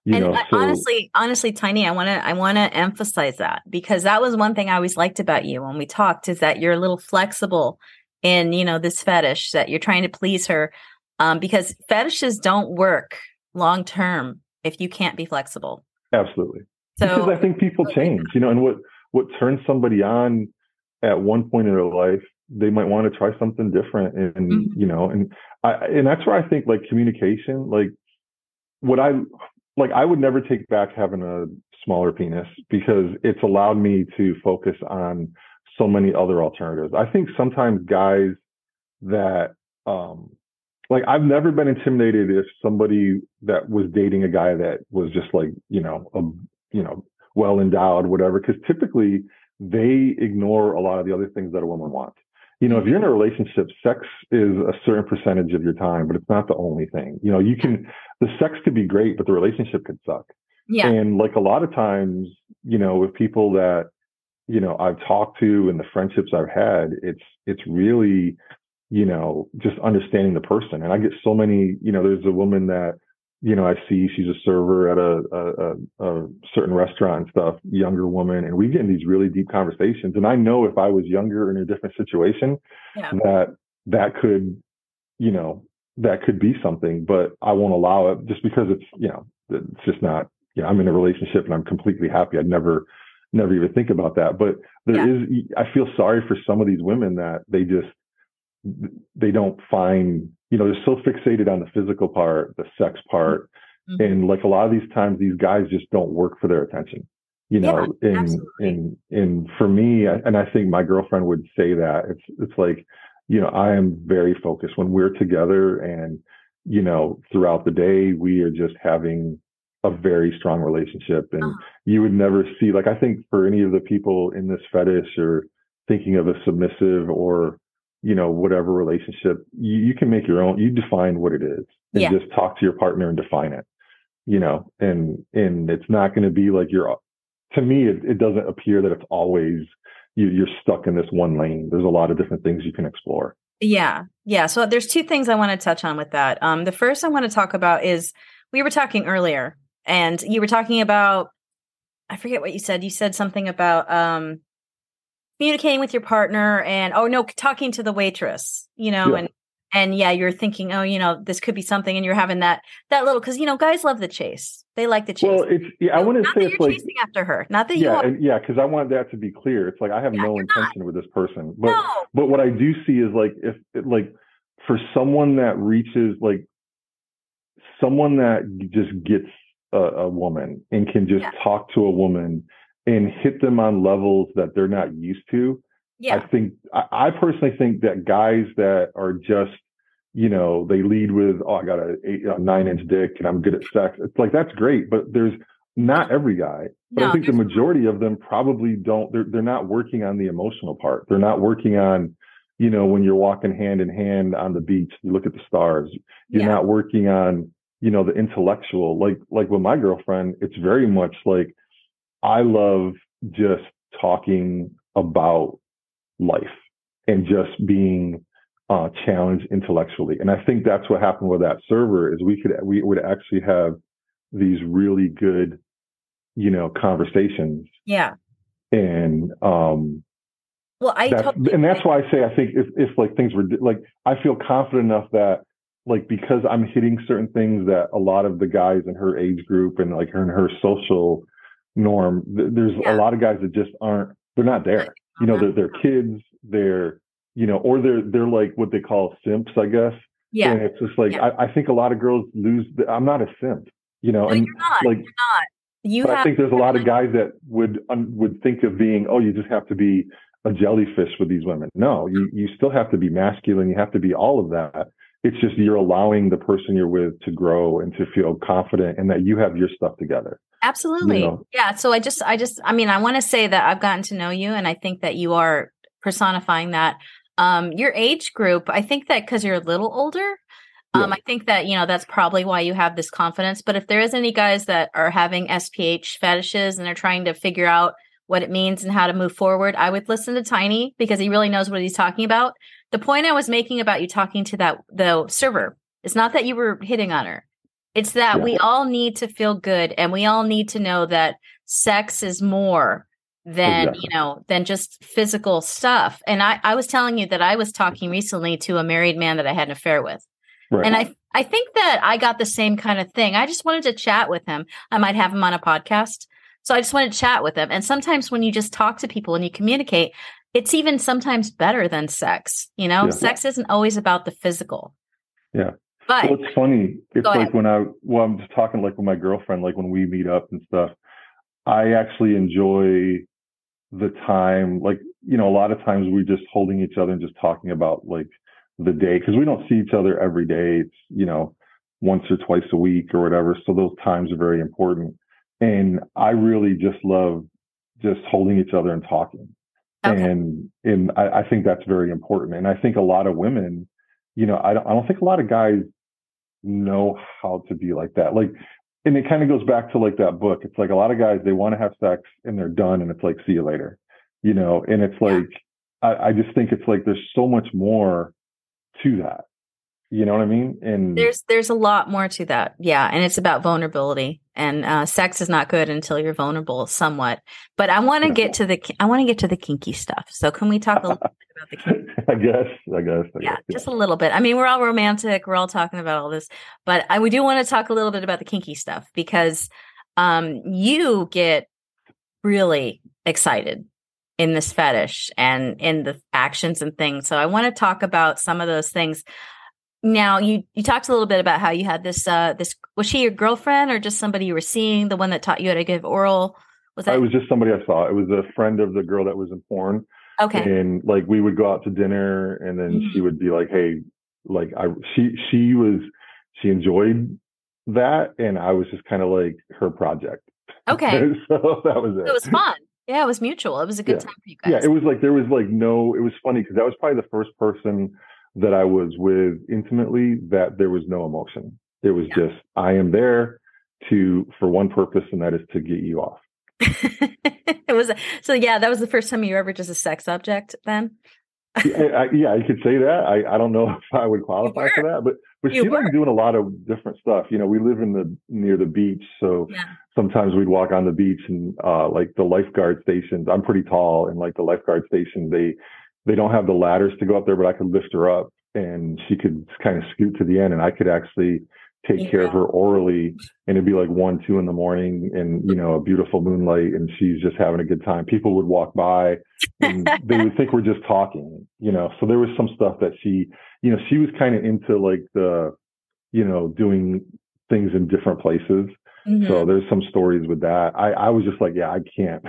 You and know, so, honestly, honestly, Tiny, I want to I want to emphasize that, because that was one thing I always liked about you when we talked, is that you're a little flexible in, you know, this fetish that you're trying to please her, um, because fetishes don't work long term if you can't be flexible. Absolutely. So because I think people change, you know, and what what turns somebody on at one point in their life, they might want to try something different. And, mm-hmm. you know, and I and that's where I think like communication, like what I. Like I would never take back having a smaller penis because it's allowed me to focus on so many other alternatives. I think sometimes guys that um, like I've never been intimidated if somebody that was dating a guy that was just like, you know, a, you know, well endowed, whatever, because typically they ignore a lot of the other things that a woman wants. You know, if you're in a relationship, sex is a certain percentage of your time, but it's not the only thing. You know, you can, the sex could be great, but the relationship could suck. Yeah. And like a lot of times, you know, with people that, you know, I've talked to and the friendships I've had, it's, it's really, you know, just understanding the person. And I get so many, you know, there's a woman that, you know, I see, she's a server at a, a, a, a certain restaurant and stuff, younger woman. And we get in these really deep conversations. And I know if I was younger in a different situation, yeah. that that could, you know, that could be something, but I won't allow it just because it's, you know, it's just not, you know, I'm in a relationship and I'm completely happy. I'd never, never even think about that. But there yeah. is, I feel sorry for some of these women that they just, they don't find, you know, they're so fixated on the physical part, the sex part. Mm-hmm. And like a lot of these times, these guys just don't work for their attention, you know, yeah, and, absolutely. and, and for me, and I think my girlfriend would say that it's, it's like, you know, I am very focused when we're together, and, you know, throughout the day, we are just having a very strong relationship. And uh-huh. you would never see, like, I think for any of the people in this fetish or thinking of a submissive or, you know, whatever relationship, you, you can make your own, you define what it is, and yeah. just talk to your partner and define it, you know, and, and it's not going to be like you're, to me, it, it doesn't appear that it's always, you, you're stuck in this one lane. There's a lot of different things you can explore. Yeah. Yeah. So there's two things I want to touch on with that. Um, the first I want to talk about is, we were talking earlier and you were talking about, I forget what you said. You said something about um, communicating with your partner and, oh no, talking to the waitress, you know, yeah. and, and yeah, you're thinking, oh, you know, this could be something. And you're having that, that little, cause you know, guys love the chase. They like the chase. Well, it's, yeah, I want to say it's like chasing after her, not that you yeah, are. And, yeah. Cause I want that to be clear. It's like, I have yeah, no intention not. with this person, but, no. but what I do see is like, if like for someone that reaches, like someone that just gets a, a woman and can just yeah. talk to a woman and hit them on levels that they're not used to. Yeah. I think, I, I personally think that guys that are just, you know, they lead with, oh, I got a, eight, a nine inch dick and I'm good at sex. It's like, that's great, but there's not every guy, but no, I think the majority of them probably don't, they're, they're not working on the emotional part. They're not working on, you know, when you're walking hand in hand on the beach, you look at the stars, you're yeah. not working on, you know, the intellectual, like, like with my girlfriend, it's very much like, I love just talking about life and just being uh, challenged intellectually. And I think that's what happened with that server is we could, we would actually have these really good, you know, conversations. Yeah. And, um, well, I, that's, totally and that's why I say, I think if, if like things were like, I feel confident enough that like, because I'm hitting certain things that a lot of the guys in her age group and like her and her social norm, there's yeah. a lot of guys that just aren't, they're not there, you know, they're, they're kids, they're, you know, or they're, they're like what they call simps, I guess. Yeah. And it's just like, yeah. I, I think a lot of girls lose, the, I'm not a simp, you know, no, and you're not, like, you're not. You but have, I think there's a lot of guys that would, um, would think of being, oh, you just have to be a jellyfish with these women. No, you, you still have to be masculine. You have to be all of that. It's just, you're allowing the person you're with to grow and to feel confident and that you have your stuff together. Absolutely. You know? Yeah. So I just, I just, I mean, I want to say that I've gotten to know you and I think that you are personifying that. Um, your age group, I think that because you're a little older, um, yeah. I think that, you know, that's probably why you have this confidence. But if there is any guys that are having S P H fetishes and they're trying to figure out what it means and how to move forward, I would listen to Tiny because he really knows what he's talking about. The point I was making about you talking to that, the server, it's not that you were hitting on her. It's that yeah. we all need to feel good and we all need to know that sex is more than, exactly. you know, than just physical stuff. And I, I was telling you that I was talking recently to a married man that I had an affair with. Right. And I, I think that I got the same kind of thing. I just wanted to chat with him. I might have him on a podcast. So I just wanted to chat with him. And sometimes when you just talk to people and you communicate, it's even sometimes better than sex. You know, yeah. sex isn't always about the physical. Yeah. But well, it's funny. It's like ahead. when I, well, I'm just talking like with my girlfriend, like when we meet up and stuff, I actually enjoy the time. Like, you know, a lot of times we're just holding each other and just talking about like the day, because we don't see each other every day. It's, you know, once or twice a week or whatever. So those times are very important. And I really just love just holding each other and talking. Okay. And, and I, I think that's very important. And I think a lot of women, you know, I don't, I don't think a lot of guys know how to be like that. Like, and it kind of goes back to like that book. It's like a lot of guys, they want to have sex and they're done. And it's like, see you later, you know? And it's like, yeah. I, I just think it's like, there's so much more to that. You know what I mean? And there's there's a lot more to that. Yeah. And it's about vulnerability, and uh, sex is not good until you're vulnerable somewhat. But I want to get to the I want to get to the kinky stuff. So can we talk a little bit about the kinky stuff? I guess, I guess. I yeah, guess. Just a little bit. I mean, we're all romantic. We're all talking about all this. But I we do want to talk a little bit about the kinky stuff, because um, you get really excited in this fetish and in the actions and things. So I want to talk about some of those things. Now, you, you talked a little bit about how you had this, uh, this, was she your girlfriend or just somebody you were seeing, the one that taught you how to give oral? Was that? It was just somebody I saw. It was a friend of the girl that was in porn. Okay. And like, we would go out to dinner, and then mm-hmm. she would be like, hey, like I, she, she was, she enjoyed that. And I was just kind of like her project. Okay. So that was it. It was fun. Yeah. It was mutual. It was a good yeah. time for you guys. Yeah. It was like, there was like, no, it was funny, 'cause that was probably the first person that I was with intimately that there was no emotion. It was yeah. just, I am there to, for one purpose, and that is to get you off. It was, so yeah, that was the first time you were ever just a sex object then? yeah, I, yeah, you could say that. I, I don't know if I would qualify for that, but, but you she were. Liked doing a lot of different stuff. You know, we live in the, near the beach. So yeah. sometimes we'd walk on the beach, and uh, like the lifeguard stations, I'm pretty tall, and like the lifeguard station, they, They don't have the ladders to go up there, but I could lift her up, and she could kind of scoot to the end, and I could actually take yeah. care of her orally. And it'd be like one, two in the morning, and, you know, a beautiful moonlight, and she's just having a good time. People would walk by, and they would think we're just talking, you know? So there was some stuff that she, you know, she was kind of into like the, you know, doing things in different places. Mm-hmm. So there's some stories with that. I, I was just like, yeah, I can't.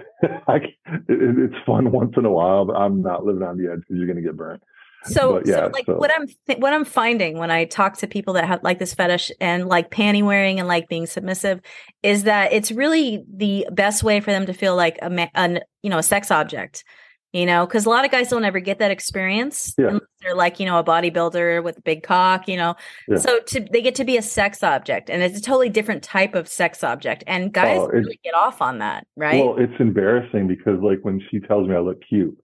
I can't. It, it's fun once in a while, but I'm not living on the edge because you're going to get burnt. So, but, yeah, so like so. what I'm th- what I'm finding when I talk to people that have like this fetish and like panty wearing and like being submissive is that it's really the best way for them to feel like a, ma- a you know a sex object. You know, because a lot of guys don't ever get that experience. Yeah. Unless they're like, you know, a bodybuilder with a big cock, you know. Yeah. So to, they get to be a sex object, and it's a totally different type of sex object. And guys oh, really get off on that, right? Well, it's embarrassing because like when she tells me I look cute,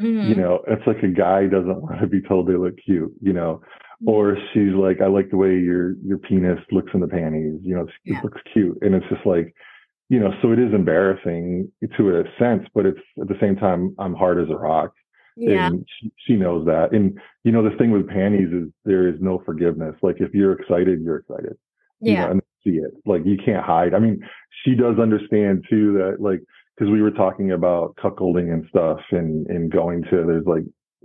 mm-hmm. you know, it's like a guy doesn't want to be told they look cute, you know. Mm-hmm. Or she's like, I like the way your your penis looks in the panties, you know, it's, yeah. it looks cute. And it's just like, you know, so it is embarrassing to a sense, but it's at the same time, I'm hard as a rock. Yeah. And she, she knows that. And, you know, the thing with panties is there is no forgiveness. Like if you're excited, you're excited. Yeah. You know, and see it. Like you can't hide. I mean, she does understand too that like, because we were talking about cuckolding and stuff and, and going to, there's like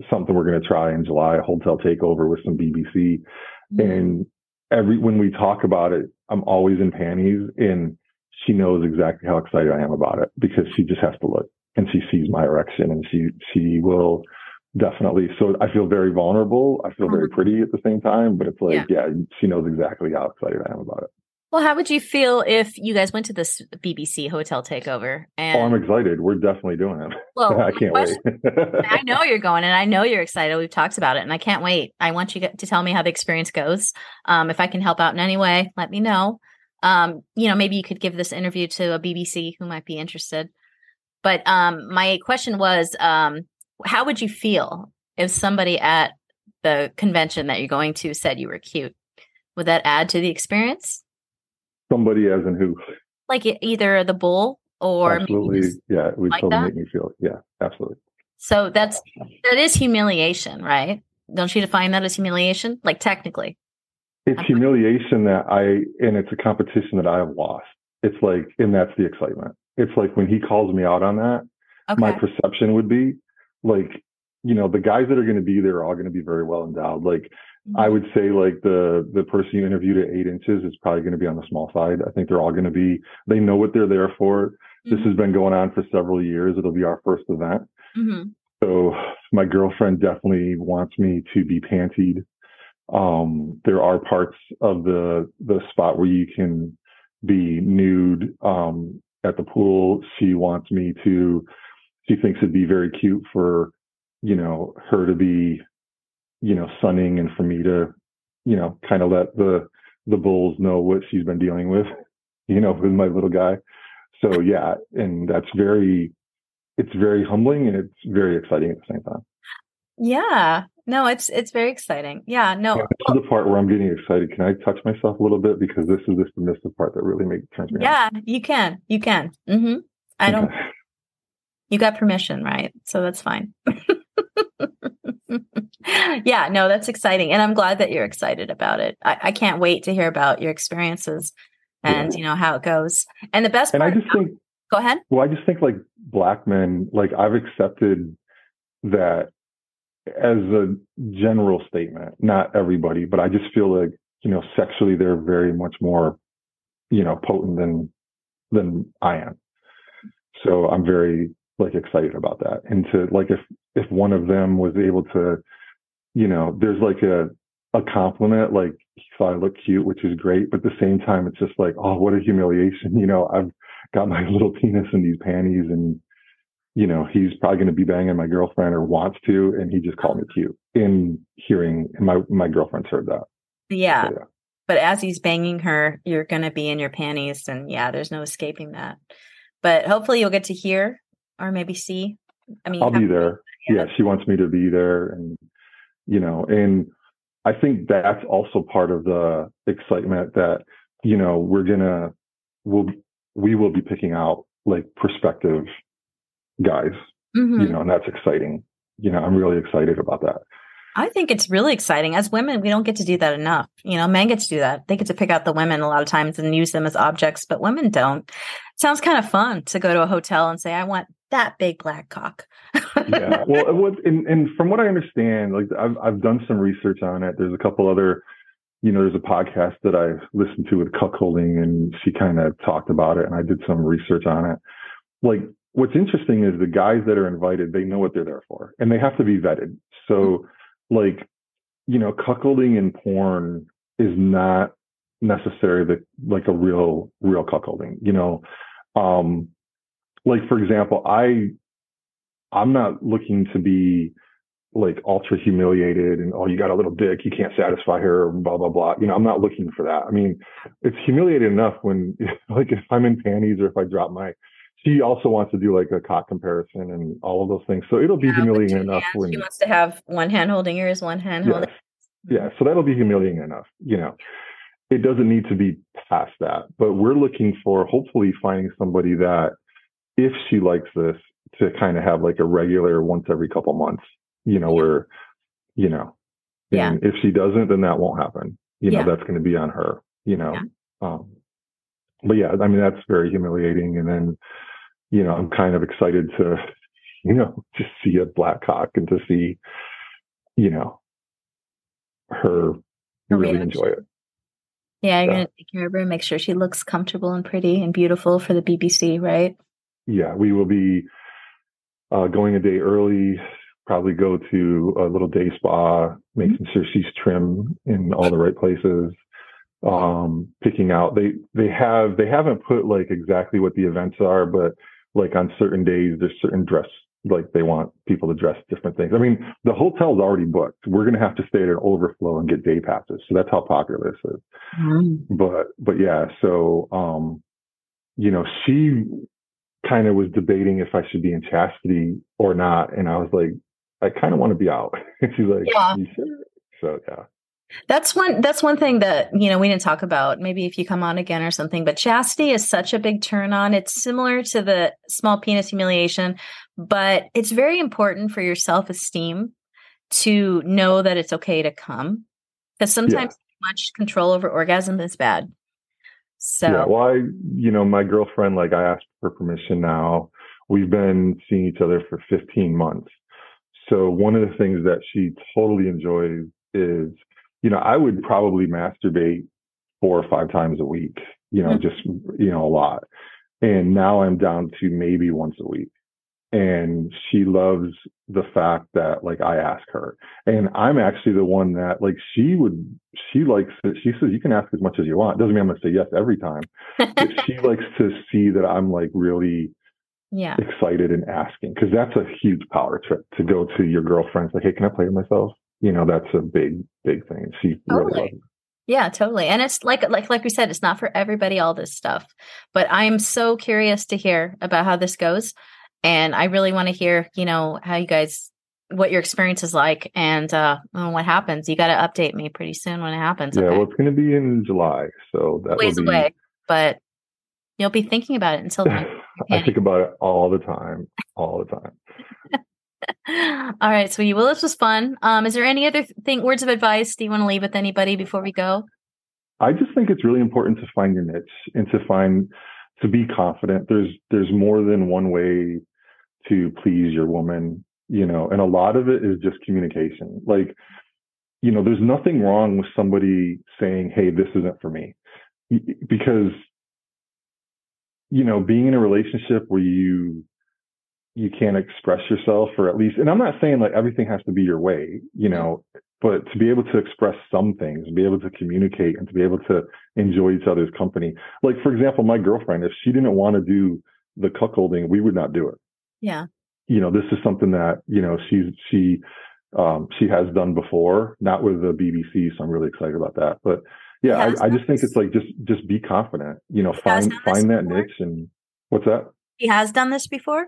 something we're going to try in July, a hotel takeover with some B B C. Mm-hmm. And every, when we talk about it, I'm always in panties, and she knows exactly how excited I am about it because she just has to look, and she sees my erection, and she, she will definitely. So I feel very vulnerable. I feel very pretty at the same time, but it's like, yeah, yeah she knows exactly how excited I am about it. Well, how would you feel if you guys went to this B B C hotel takeover? And oh, I'm excited. We're definitely doing it. Well, I can't question, wait. I know you're going, and I know you're excited. We've talked about it, and I can't wait. I want you to tell me how the experience goes. Um, if I can help out in any way, let me know. Um, you know, maybe you could give this interview to a B B C who might be interested. But um, my question was, um, how would you feel if somebody at the convention that you're going to said you were cute? Would that add to the experience? Somebody as in who? Like either the bull or... Absolutely. Yeah, it would like totally that? Make me feel. Yeah, absolutely. So that's that is humiliation, right? Don't you define that as humiliation? Like technically. It's humiliation that I, and it's a competition that I have lost. It's like, and that's the excitement. It's like when he calls me out on that, okay. my perception would be like, you know, the guys that are going to be there are all going to be very well endowed. Like mm-hmm. I would say like the, the person you interviewed at eight inches is probably going to be on the small side. I think they're all going to be, they know what they're there for. Mm-hmm. This has been going on for several years. It'll be our first event. Mm-hmm. So my girlfriend definitely wants me to be pantied. Um, there are parts of the, the spot where you can be nude, um, at the pool. She wants me to, she thinks it'd be very cute for, you know, her to be, you know, sunning and for me to, you know, kind of let the, the bulls know what she's been dealing with, you know, with my little guy. So yeah. And that's very, it's very humbling, and it's very exciting at the same time. Yeah. No, it's it's very exciting. Yeah, no. Yeah, I know the part where I'm getting excited. Can I touch myself a little bit? Because this is this the part that really makes turns me yeah, on. Yeah, you can. You can. Mm-hmm. I don't. Okay. You got permission, right? So that's fine. Yeah, no, that's exciting. And I'm glad that you're excited about it. I, I can't wait to hear about your experiences and, yeah. you know, how it goes. And the best and part. And I just about, think. Go ahead. Well, I just think like Black men, like I've accepted that as a general statement, not everybody, but I just feel like, you know, sexually they're very much more, you know, potent than than I am. So I'm very like excited about that. And to like if if one of them was able to, you know, there's like a a compliment, like he thought I look cute, which is great, but at the same time it's just like, oh, what a humiliation, you know, I've got my little penis in these panties and you know, he's probably going to be banging my girlfriend or wants to, and he just called me cute in hearing, and my, my girlfriend's heard that. Yeah. So, yeah. But as he's banging her, you're going to be in your panties and yeah, there's no escaping that. But hopefully you'll get to hear or maybe see. I mean, I'll be there. Yeah. yeah. She wants me to be there and, you know, and I think that's also part of the excitement that, you know, we're going to, we'll, we will be picking out like perspective guys, mm-hmm. you know, and that's exciting. You know, I'm really excited about that. I think it's really exciting. As women, we don't get to do that enough. You know, men get to do that. They get to pick out the women a lot of times and use them as objects, but women don't. It sounds kind of fun to go to a hotel and say, I want that big black cock. Yeah. Well, it was, and, and from what I understand, like I've, I've done some research on it. There's a couple other, you know, there's a podcast that I listened to with cuckolding and she kind of talked about it and I did some research on it. Like, what's interesting is the guys that are invited, they know what they're there for and they have to be vetted. So like, you know, cuckolding in porn is not necessarily like a real, real cuckolding, you know? Um, like, for example, I, I'm not looking to be like ultra humiliated and, oh, you got a little dick, you can't satisfy her, blah, blah, blah. You know, I'm not looking for that. I mean, it's humiliated enough when like if I'm in panties or if I drop my, she also wants to do like a cock comparison and all of those things. So it'll be yeah, humiliating she, enough. Yeah, when, she wants to have one hand holding hers, one hand yes, holding Yeah. So that'll be humiliating enough. You know, it doesn't need to be past that, but we're looking for hopefully finding somebody that if she likes this to kind of have like a regular once every couple months, you know, yeah. where, you know, and yeah. if she doesn't, then that won't happen. You know, yeah. that's going to be on her, you know? Yeah. Um, but yeah, I mean, that's very humiliating. And then, you know, I'm kind of excited to, you know, just see a black cock and to see, you know, her really enjoy it. Yeah, you're yeah. going to take care of her and make sure she looks comfortable and pretty and beautiful for the B B C, right? Yeah, we will be uh, going a day early, probably go to a little day spa, making mm-hmm. sure she's trim in all the right places. Um, picking out, they, they have, they haven't put like exactly what the events are, but like on certain days, there's certain dress, like they want people to dress different things. I mean, the hotel's already booked. We're going to have to stay at an overflow and get day passes. So that's how popular this is. Mm-hmm. But, but yeah, so, um, you know, she kind of was debating if I should be in chastity or not. And I was like, I kind of want to be out. And she's like, yeah. You sure? So yeah. That's one, that's one thing that, you know, we didn't talk about, maybe if you come on again or something, but chastity is such a big turn on. It's similar to the small penis humiliation, but it's very important for your self-esteem to know that it's okay to come because sometimes yeah. much control over orgasm is bad. So, yeah, well, I, you know, my girlfriend, like I asked for permission now, we've been seeing each other for fifteen months. So one of the things that she totally enjoys is, you know, I would probably masturbate four or five times a week, you know, just, you know, a lot. And now I'm down to maybe once a week. And she loves the fact that like I ask her and I'm actually the one that like she would, she likes it. She says, you can ask as much as you want. Doesn't mean I'm going to say yes every time. But she likes to see that I'm like really yeah. excited and asking because that's a huge power trip to go to your girlfriend's like, hey, can I play with myself? You know, that's a big, big thing. She totally. Really yeah, totally. And it's like, like, like we said, it's not for everybody, all this stuff, but I'm so curious to hear about how this goes. And I really want to hear, you know, how you guys what your experience is like and uh, what happens. You got to update me pretty soon when it happens. Yeah, okay. Well, it's going to be in July, so that ways will be... away, but you'll be thinking about it until then. I think about it all the time, all the time. All right, so you will. This was fun. Um, is there any other thing? Words of advice? Do you want to leave with anybody before we go? I just think it's really important to find your niche and to find to be confident. There's there's more than one way to please your woman. You know, and a lot of it is just communication. Like, you know, there's nothing wrong with somebody saying, hey, this isn't for me. Because, you know, being in a relationship where you you can't express yourself, or at least, and I'm not saying like everything has to be your way, you know, but to be able to express some things, be able to communicate, and to be able to enjoy each other's company. Like, for example, my girlfriend, if she didn't want to do the cuckolding, we would not do it. Yeah. You know, this is something that, you know, she's, she, um, she has done before, not with the B B C. So I'm really excited about that. But yeah, I, I just think it's like, just, just be confident, you know, find, find that niche. And what's that? She has done this before.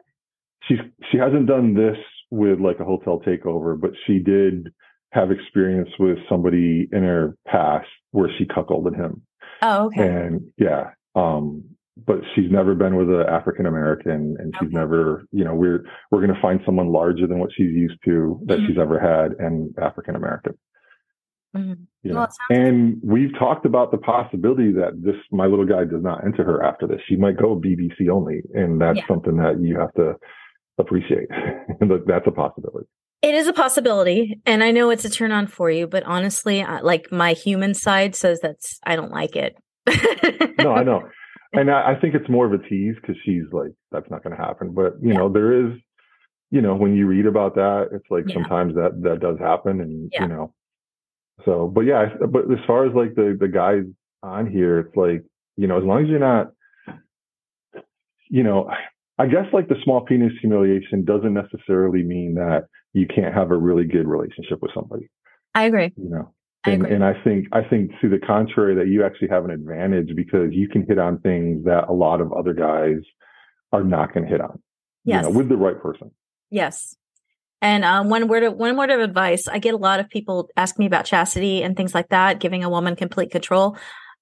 She's, she hasn't done this with like a hotel takeover, but she did have experience with somebody in her past where she cuckolded him. Oh, okay. And yeah. Um, But she's never been with an African American, and she's okay. never, you know, we're we're going to find someone larger than what she's used to that mm-hmm. she's ever had, and African American. Mm-hmm. You know? Well, and we've talked about the possibility that this my little guy does not enter her after this. She might go B B C only, and that's yeah. something that you have to appreciate. That's a possibility. It is a possibility, and I know it's a turn on for you, but honestly, I, like my human side says that's I don't like it. No, I know. And I, I think it's more of a tease because she's like, that's not going to happen. But, you yeah. know, there is, you know, when you read about that, it's like yeah. sometimes that, that does happen. And, yeah. you know, so, but yeah, but as far as like the, the guys on here, it's like, you know, as long as you're not, you know, I guess like the small penis humiliation doesn't necessarily mean that you can't have a really good relationship with somebody. I agree. You know. And, I and I think I think to the contrary that you actually have an advantage because you can hit on things that a lot of other guys are not going to hit on. Yes, you know, with the right person. Yes, and um, one word of, one word of advice. I get a lot of people ask me about chastity and things like that, giving a woman complete control.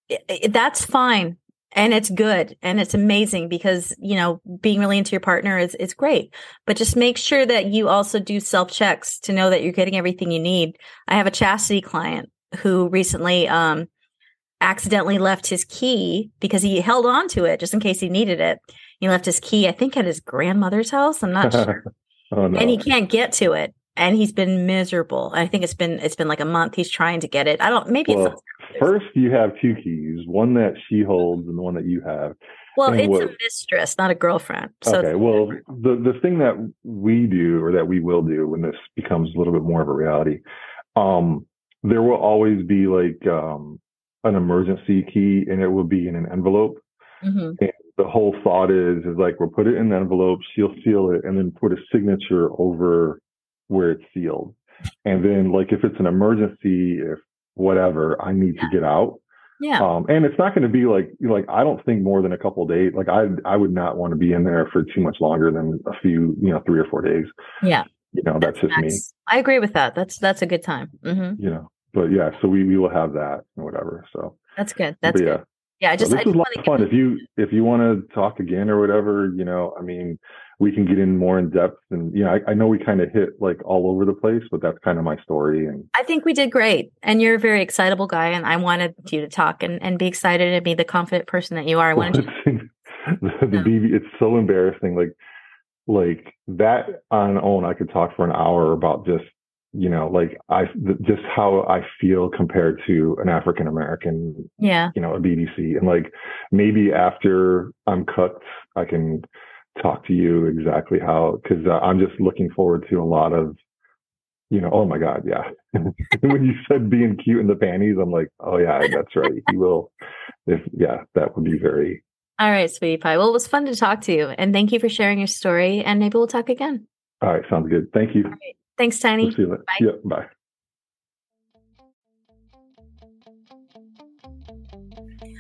It, it, that's fine, and it's good, and it's amazing because you know being really into your partner is is great. But just make sure that you also do self checks to know that you're getting everything you need. I have a chastity client who recently um, accidentally left his key because he held on to it just in case he needed it. He left his key, I think, at his grandmother's house. I'm not sure. Oh, no. And he can't get to it. And he's been miserable. I think it's been it's been like a month. He's trying to get it. I don't. Maybe well, it's not first you have two keys, one that she holds and the one that you have. Well, and it's what, a mistress, not a girlfriend. So okay. Well, the the thing that we do or that we will do when this becomes a little bit more of a reality. Um, There will always be like um, an emergency key, and it will be in an envelope. Mm-hmm. And the whole thought is, is like we'll put it in the envelope, she'll seal it, and then put a signature over where it's sealed. And then, like if it's an emergency, if whatever, I need yeah. to get out. Yeah. Um, and it's not going to be like like I don't think more than a couple of days. Like I I would not want to be in there for too much longer than a few, you know, three or four days. Yeah. You know, that's, that's just nice. Me. I agree with that. That's that's a good time. Mm-hmm. You know. But yeah, so we, we will have that and whatever. So that's good. That's but, yeah. good. Yeah, I just so this I was a lot of fun. If you if you want to talk again or whatever, you know, I mean, we can get in more in depth. And you know, I, I know we kind of hit like all over the place, but that's kind of my story. And I think we did great. And you're a very excitable guy, and I wanted you to talk and, and be excited and be the confident person that you are. I wanted to. the, the B B, it's so embarrassing. Like like that on own, I could talk for an hour about just. You know, like I th- just how I feel compared to an African American, yeah. you know, a B B C, and like maybe after I'm cooked, I can talk to you exactly how because uh, I'm just looking forward to a lot of, you know, oh my God, yeah. When you said being cute in the panties, I'm like, oh yeah, that's right. He will, if yeah, that would be very. All right, sweetie pie. Well, it was fun to talk to you, and thank you for sharing your story. And maybe we'll talk again. All right, sounds good. Thank you. Thanks, Tiny. We'll see you later. Bye. Yeah,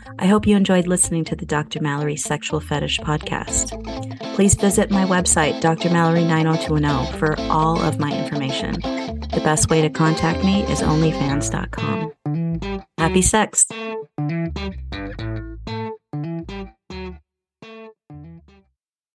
bye. I hope you enjoyed listening to the Doctor Mallory Sexual Fetish Podcast. Please visit my website, D R mallory nine oh two one oh, for all of my information. The best way to contact me is OnlyFans dot com. Happy sex!